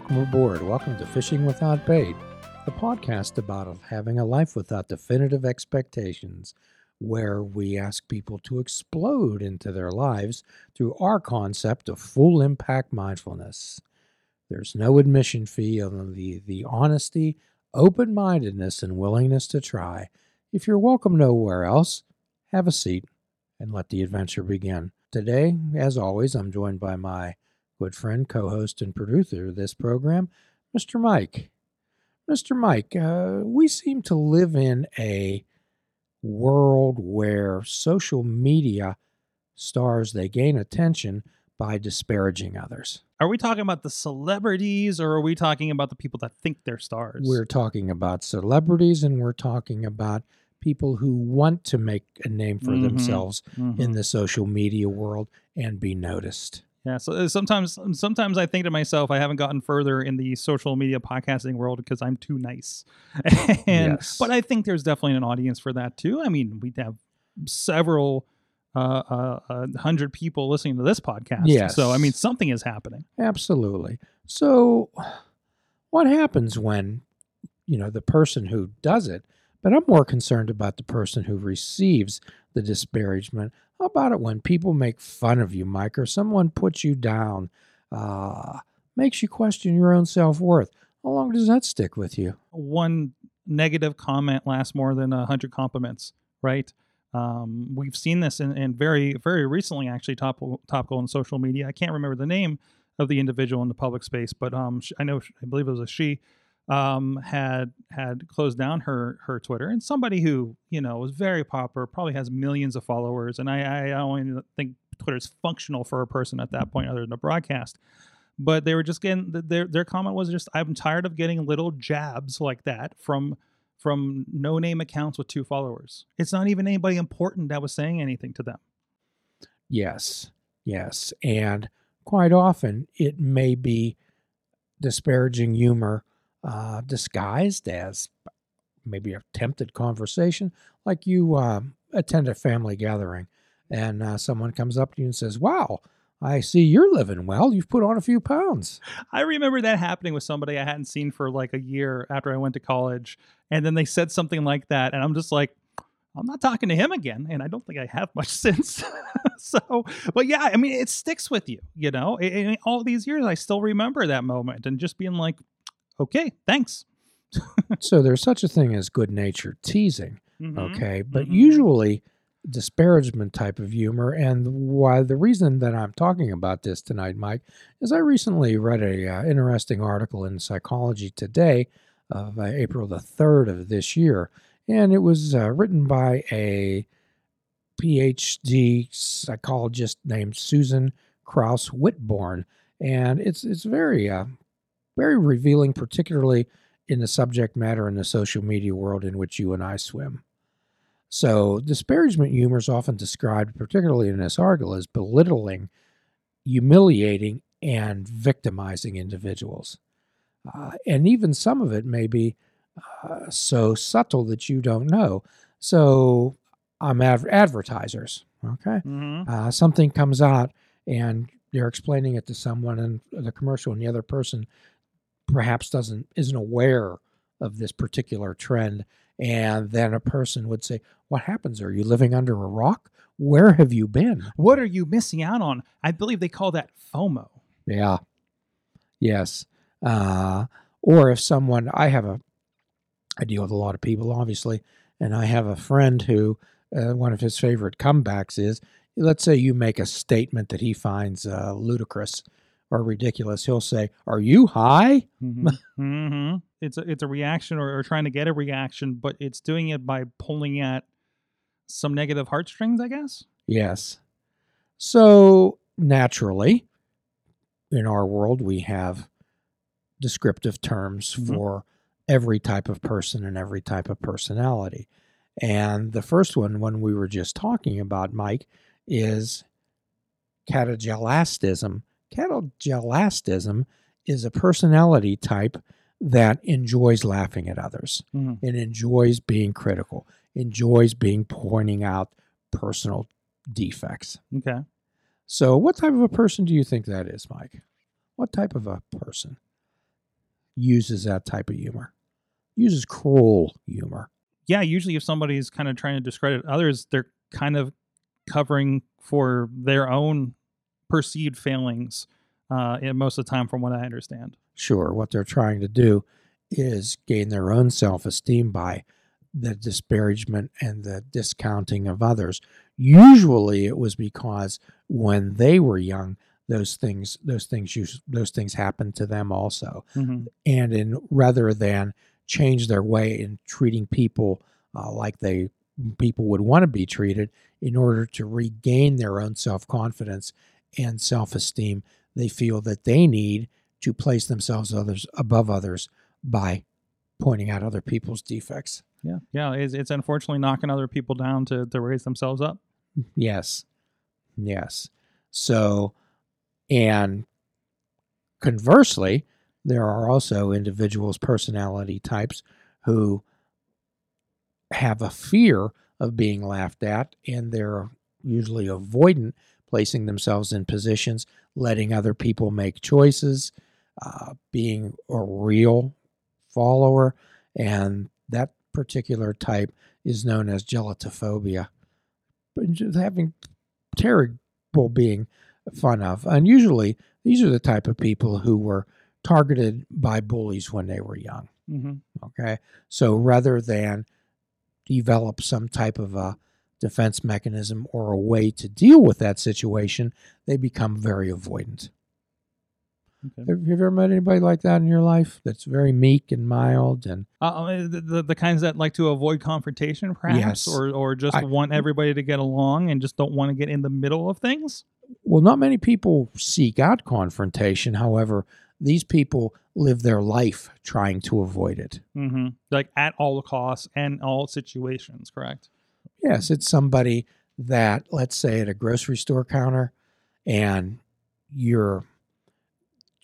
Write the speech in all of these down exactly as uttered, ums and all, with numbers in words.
Welcome aboard. Welcome to Fishing Without Bait, the podcast about having a life without definitive expectations, where we ask people to explode into their lives through our concept of full impact mindfulness. There's no admission fee other than the, the honesty, open-mindedness, and willingness to try. If you're welcome nowhere else, have a seat and let the adventure begin. Today, as always, I'm joined by my good friend, co-host, and producer of this program, Mister Mike. Mister Mike, uh, we seem to live in a world where social media stars, they gain attention by disparaging others. Are we talking about the celebrities, or are we talking about the people that think they're stars? We're talking about celebrities, and we're talking about people who want to make a name for mm-hmm. themselves mm-hmm. in the social media world and be noticed. Yeah, so sometimes sometimes I think to myself, I haven't gotten further in the social media podcasting world because I'm too nice. and, yes. But I think there's definitely an audience for that, too. I mean, we have several Uh, uh, a hundred people listening to this podcast. Yes. So, I mean, something is happening. Absolutely. So what happens when, you know, the person who does it, but I'm more concerned about the person who receives the disparagement. How about it when people make fun of you, Mike, or someone puts you down, uh, makes you question your own self-worth? How long does that stick with you? One negative comment lasts more than a hundred compliments, right? Um, we've seen this in, in very, very recently, actually, top, topical on social media. I can't remember the name of the individual in the public space, but um, she, I know, I believe it was a she, um, had had closed down her her Twitter. And somebody who, you know, was very popular, probably has millions of followers. And I, I don't think Twitter's functional for a person at that point other than a broadcast. But they were just getting, their their comment was just, I'm tired of getting little jabs like that from from no-name accounts with two followers. It's not even anybody important that was saying anything to them. Yes, yes. And quite often it may be disparaging humor uh, disguised as maybe a tempted conversation. Like you uh, attend a family gathering and uh, someone comes up to you and says, wow, I see you're living well. You've put on a few pounds. I remember that happening with somebody I hadn't seen for like a year after I went to college. And then they said something like that. And I'm just like, I'm not talking to him again. And I don't think I have much since. So, but yeah, I mean, it sticks with you, you know, it, it, all these years, I still remember that moment and just being like, okay, thanks. So there's such a thing as good natured teasing. Mm-hmm. Okay. But mm-hmm. usually disparagement type of humor. And why the reason that I'm talking about this tonight, Mike, is I recently read a uh, interesting article in Psychology Today of uh, April the third of this year. And it was uh, written by a P H D psychologist named Susan Krauss Whitbourne. And it's, it's very, uh, very revealing, particularly in the subject matter in the social media world in which you and I swim. So disparagement humor is often described, particularly in this article, as belittling, humiliating, and victimizing individuals. Uh, and even some of it may be uh, so subtle that you don't know. So I'm um, ad- advertisers, okay? Mm-hmm. Uh, something comes out and they're explaining it to someone in the commercial, and the other person perhaps doesn't isn't aware of this particular trend. And then a person would say, what happens? Are you living under a rock? Where have you been? What are you missing out on? I believe they call that FOMO. Yeah. Yes. Uh, or if someone, I have a, I deal with a lot of people, obviously, and I have a friend who, uh, one of his favorite comebacks is, let's say you make a statement that he finds uh, ludicrous or ridiculous. He'll say, are you high? Mm-hmm. mm-hmm. It's a, it's a reaction or, or trying to get a reaction, but it's doing it by pulling at some negative heartstrings, I guess? Yes. So naturally, in our world, we have descriptive terms mm-hmm. for every type of person and every type of personality. And the first one, one we were just talking about, Mike, is catagelastism. Catagelastism is a personality type that enjoys laughing at others mm. and enjoys being critical, enjoys being pointing out personal defects. Okay. So what type of a person do you think that is, Mike? What type of a person? uses that type of humor, uses cruel humor. Yeah, usually if somebody is kind of trying to discredit others, they're kind of covering for their own perceived failings, uh, and most of the time, from what I understand. Sure, what they're trying to do is gain their own self-esteem by the disparagement and the discounting of others. Usually it was because when they were young, those things those things used, those things happened to them also. Mm-hmm. And in rather than change their way in treating people uh, like they people would want to be treated in order to regain their own self-confidence and self-esteem, they feel that they need to place themselves others above others by pointing out other people's defects. Yeah. Yeah. It's, it's unfortunately knocking other people down to, to raise themselves up. Yes. Yes. So, and conversely, there are also individuals, personality types who have a fear of being laughed at, and they're usually avoidant, placing themselves in positions, letting other people make choices, uh, being a real follower, and that particular type is known as gelatophobia, having terrible being fun of. And usually these are the type of people who were targeted by bullies when they were young. Mm-hmm. Okay. So rather than develop some type of a defense mechanism or a way to deal with that situation, they become very avoidant. Okay. Have you ever met anybody like that in your life that's very meek and mild? and uh, the, the, the kinds that like to avoid confrontation, perhaps? Yes. Or, or just I, want everybody to get along and just don't want to get in the middle of things? Well, not many people seek out confrontation. However, these people live their life trying to avoid it. Mm-hmm. Like at all costs and all situations, correct? Yes, it's somebody that, let's say, at a grocery store counter, and you're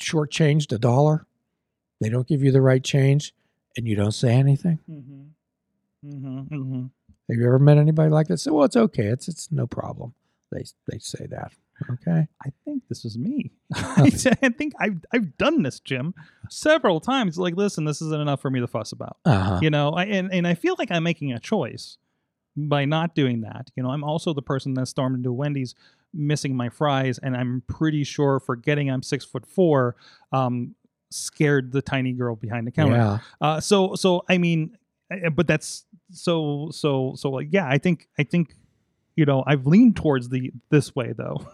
shortchanged a dollar, they don't give you the right change, and you don't say anything. Mm-hmm. Mm-hmm. Mm-hmm. Have you ever met anybody like that? So, well, it's okay. It's it's no problem. They they say that. Okay. I think this is me. I think I've I've done this, Jim, several times. Like, listen, this isn't enough for me to fuss about. Uh-huh. You know, I, and and I feel like I'm making a choice by not doing that. You know, I'm also the person that stormed into Wendy's, missing my fries, and I'm pretty sure, forgetting I'm six foot four, um, scared the tiny girl behind the counter. Yeah. Uh, so, so I mean, but that's so, so, so. Like, yeah, I think, I think, you know, I've leaned towards the this way though.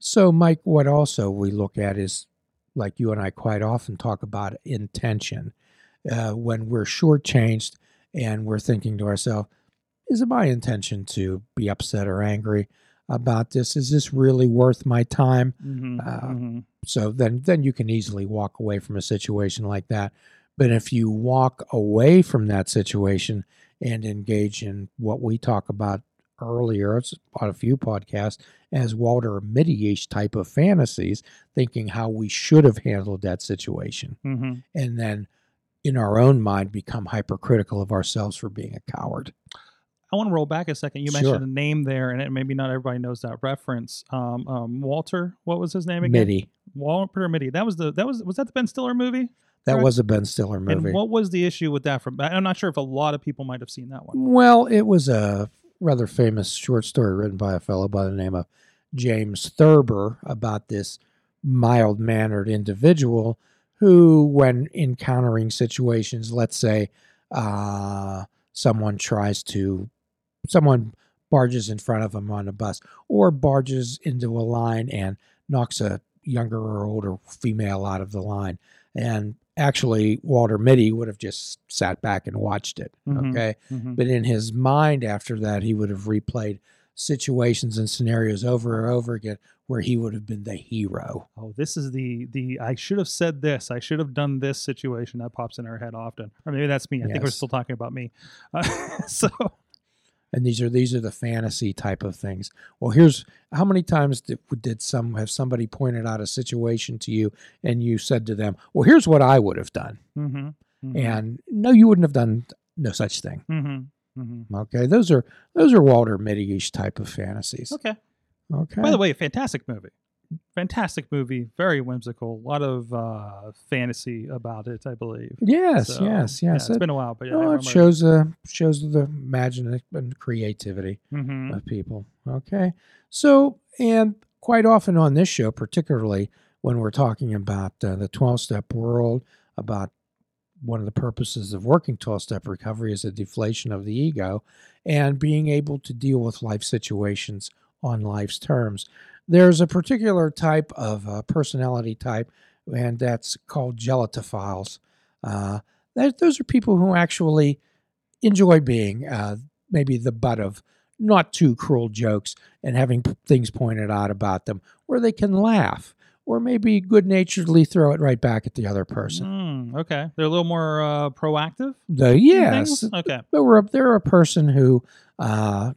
So, Mike, what also we look at is, like you and I quite often talk about, intention. Uh, when we're shortchanged and we're thinking to ourselves, is it my intention to be upset or angry about this? Is this really worth my time? Mm-hmm, uh, mm-hmm. So then then you can easily walk away from a situation like that. But if you walk away from that situation and engage in what we talk about earlier, it's on a few podcasts, as Walter Mitty-ish type of fantasies, thinking how we should have handled that situation. Mm-hmm. And then in our own mind, become hypercritical of ourselves for being a coward. I want to roll back a second. You mentioned sure. a name there, and it, maybe not everybody knows that reference. Um, um, Walter, what was his name again? Mitty. Walter Mitty. That was the that was was that the Ben Stiller movie? That correct? Was a Ben Stiller movie. And what was the issue with that? From I'm not sure if a lot of people might have seen that one. Well, it was a rather famous short story written by a fellow by the name of James Thurber about this mild-mannered individual who, when encountering situations, let's say uh, someone tries to Someone barges in front of him on a bus, or barges into a line and knocks a younger or older female out of the line. And actually, Walter Mitty would have just sat back and watched it. Mm-hmm, okay, mm-hmm. But in his mind, after that, he would have replayed situations and scenarios over and over again where he would have been the hero. Oh, this is the the I should have said this, I should have done this situation that pops in our head often. Or maybe that's me. I yes. think we're still talking about me. Uh, so. And these are these are the fantasy type of things. Well, here's how many times did, did some have somebody pointed out a situation to you, and you said to them, "Well, here's what I would have done," mm-hmm, mm-hmm. and no, you wouldn't have done no such thing. Mm-hmm, mm-hmm. Okay, those are those are Walter Mitty-ish type of fantasies. Okay, okay. By the way, a fantastic movie. fantastic movie, very whimsical, a lot of uh, fantasy about it, I believe. Yes, so, yes, yes. Yeah, it's it, been a while, but yeah, well, it shows uh, shows the imagination and creativity mm-hmm. of people. Okay, so and quite often on this show, particularly when we're talking about uh, the twelve-step world, about one of the purposes of working twelve-step recovery is the deflation of the ego and being able to deal with life situations on life's terms. There's a particular type of uh, personality type, and that's called gelotophiles. Uh, that, those are people who actually enjoy being uh, maybe the butt of not too cruel jokes and having p- things pointed out about them, where they can laugh or maybe good-naturedly throw it right back at the other person. Mm, okay. They're a little more uh, proactive? The, yes. Okay. But we're, they're a person who uh,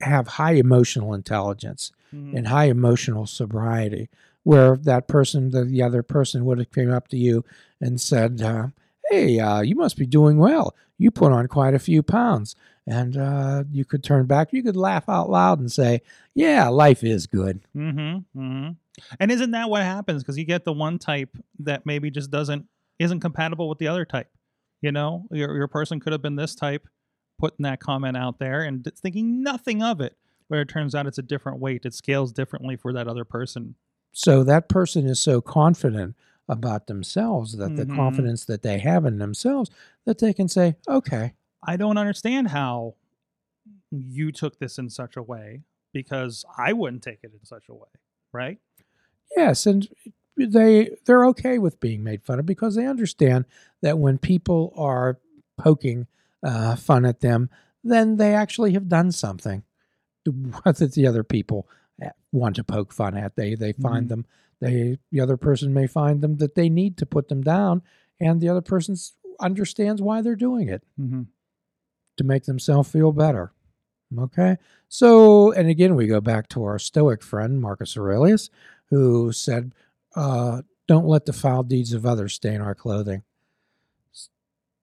have high emotional intelligence mm-hmm. and high emotional sobriety, where that person, the, the other person would have came up to you and said, uh, hey, uh, you must be doing well. You put on quite a few pounds. And uh, you could turn back. You could laugh out loud and say, yeah, life is good. Mm-hmm, mm-hmm. And isn't that what happens? Because you get the one type that maybe just doesn't isn't compatible with the other type. You know, your your person could have been this type, putting that comment out there and thinking nothing of it, but it turns out it's a different weight. It scales differently for that other person. So that person is so confident about themselves that mm-hmm. the confidence that they have in themselves that they can say, okay, I don't understand how you took this in such a way because I wouldn't take it in such a way, right? Yes, and they, they're okay with being made fun of because they understand that when people are poking uh, fun at them, then they actually have done something that the other people want to poke fun at. They they find mm-hmm. them, they the other person may find them that they need to put them down, and the other person understands why they're doing it mm-hmm. to make themselves feel better. Okay? So, and again, we go back to our Stoic friend, Marcus Aurelius, who said, uh, don't let the foul deeds of others stain our clothing.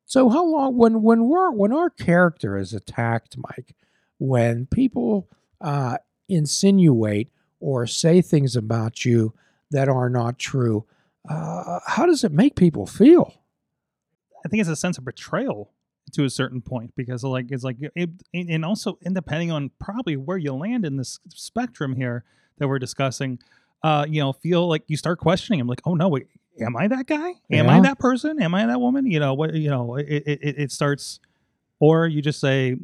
So how long, when when we're, when our character is attacked, Mike, when people uh, insinuate or say things about you that are not true, uh, how does it make people feel? I think it's a sense of betrayal to a certain point because like it's like it, and also and depending on probably where you land in this spectrum here that we're discussing, uh, you know, feel like you start questioning him, like, oh no, wait, am I that guy? Am yeah. I that person? Am I that woman? You know what? You know, it it, it starts, or you just say,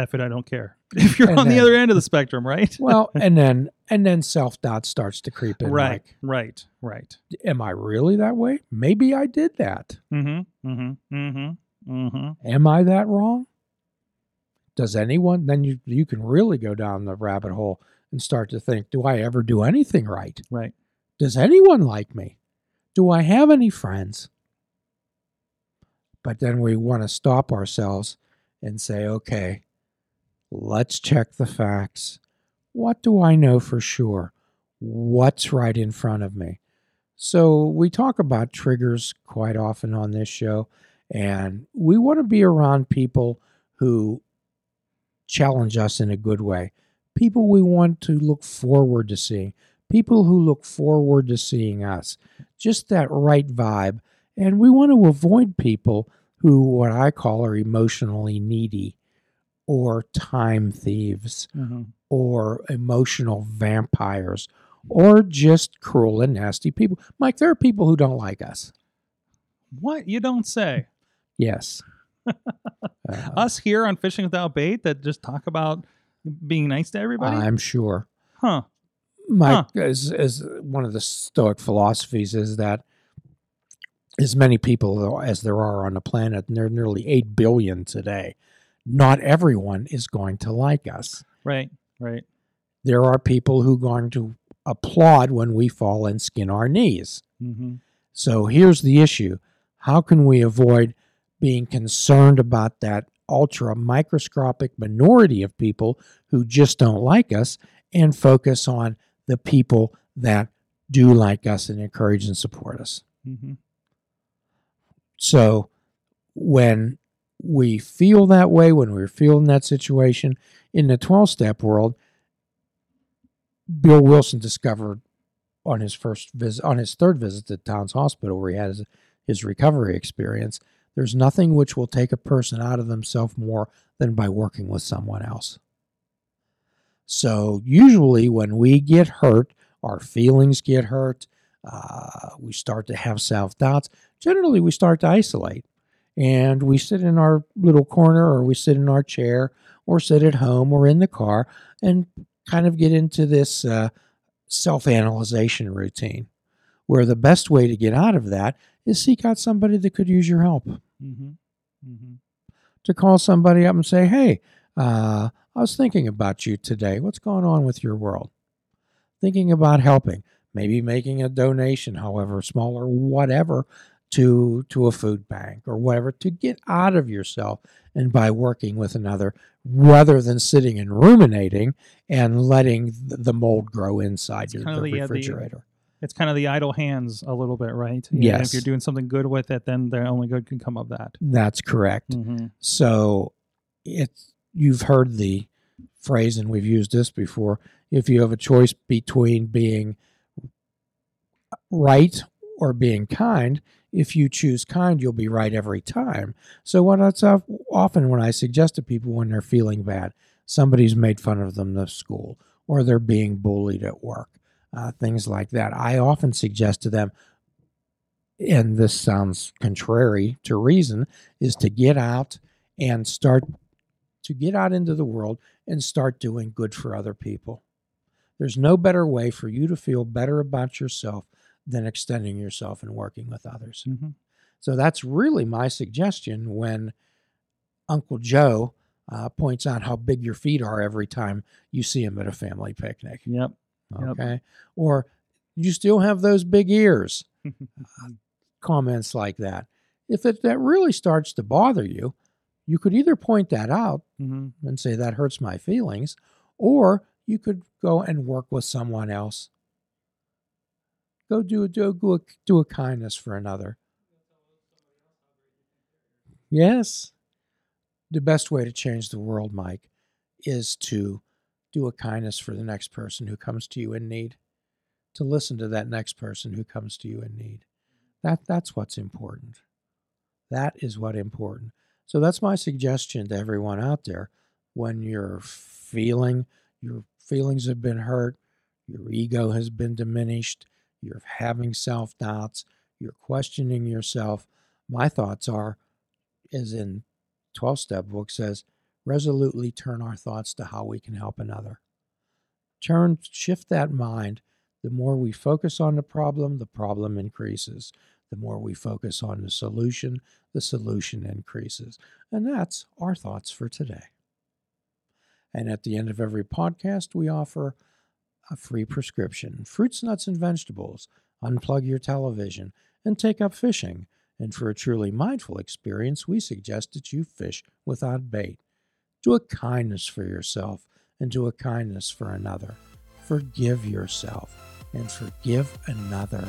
"F it, I don't care." If you're and on then, the other end of the spectrum, right? Well, and then and then self doubt starts to creep in. Right, like, right, right. Am I really that way? Maybe I did that. Mm-hmm. Mm-hmm. Mm-hmm. Mm-hmm. Am I that wrong? Does anyone? Then you you can really go down the rabbit hole and start to think: do I ever do anything right? Right. Does anyone like me? Do I have any friends? But then we want to stop ourselves and say, okay, let's check the facts. What do I know for sure? What's right in front of me? So we talk about triggers quite often on this show, and we want to be around people who challenge us in a good way, people we want to look forward to seeing, people who look forward to seeing us, just that right vibe. And we want to avoid people who, what I call, are emotionally needy, or time thieves, mm-hmm. or emotional vampires, or just cruel and nasty people. Mike, there are people who don't like us. What? You don't say. Yes. uh, us here on Fishing Without Bait that just talk about being nice to everybody? I'm sure. Huh. Mike, huh. As, as one of the Stoic philosophies is that as many people as there are on the planet, and there are nearly eight billion today, not everyone is going to like us. Right, right. There are people who are going to applaud when we fall and skin our knees. Mm-hmm. So here's the issue. How can we avoid being concerned about that ultra microscopic minority of people who just don't like us and focus on the people that do like us and encourage and support us? Mm-hmm. So when we feel that way, when we're feeling that situation in the twelve-step world, Bill Wilson discovered on his first visit, on his third visit to Towns Hospital, where he had his, his recovery experience, there's nothing which will take a person out of themselves more than by working with someone else. So usually when we get hurt, our feelings get hurt, uh, we start to have self-doubts. Generally, we start to isolate. And we sit in our little corner, or we sit in our chair, or sit at home, or in the car, and kind of get into this uh, self-analyzation routine, where the best way to get out of that is seek out somebody that could use your help. Mm-hmm. Mm-hmm. To call somebody up and say, hey, uh, I was thinking about you today. What's going on with your world? Thinking about helping, maybe making a donation, however small or whatever, to to a food bank or whatever, to get out of yourself, and by working with another rather than sitting and ruminating and letting the mold grow inside it's your kind of the, the refrigerator. The, it's kind of the idle hands a little bit, right? You yes. Know, if you're doing something good with it, then the only good can come of that. That's correct. Mm-hmm. So it's, you've heard the phrase, and we've used this before, if you have a choice between being right or being kind, if you choose kind, you'll be right every time. So what that's often when I suggest to people when they're feeling bad, somebody's made fun of them at school, or they're being bullied at work, uh, things like that. I often suggest to them, and this sounds contrary to reason, is to get out and start to get out into the world and start doing good for other people. There's no better way for you to feel better about yourself than extending yourself and working with others. Mm-hmm. So that's really my suggestion when Uncle Joe uh, points out how big your feet are every time you see him at a family picnic. Yep. Okay. Yep. Or you still have those big ears. uh, comments like that. If it, that really starts to bother you, you could either point that out mm-hmm. and say that hurts my feelings, or you could go and work with someone else. Go do, do, do, a, do a kindness for another. Yes. The best way to change the world, Mike, is to do a kindness for the next person who comes to you in need. To listen to that next person who comes to you in need. That That's what's important. That is what's important. So that's my suggestion to everyone out there. When you're feeling, your feelings have been hurt, your ego has been diminished, you're having self-doubts, you're questioning yourself. My thoughts are, as in twelve-step book says, resolutely turn our thoughts to how we can help another. Turn, shift that mind. The more we focus on the problem, the problem increases. The more we focus on the solution, the solution increases. And that's our thoughts for today. And at the end of every podcast, we offer a free prescription, fruits, nuts, and vegetables. Unplug your television and take up fishing. And for a truly mindful experience, we suggest that you fish without bait. Do a kindness for yourself and do a kindness for another. Forgive yourself and forgive another.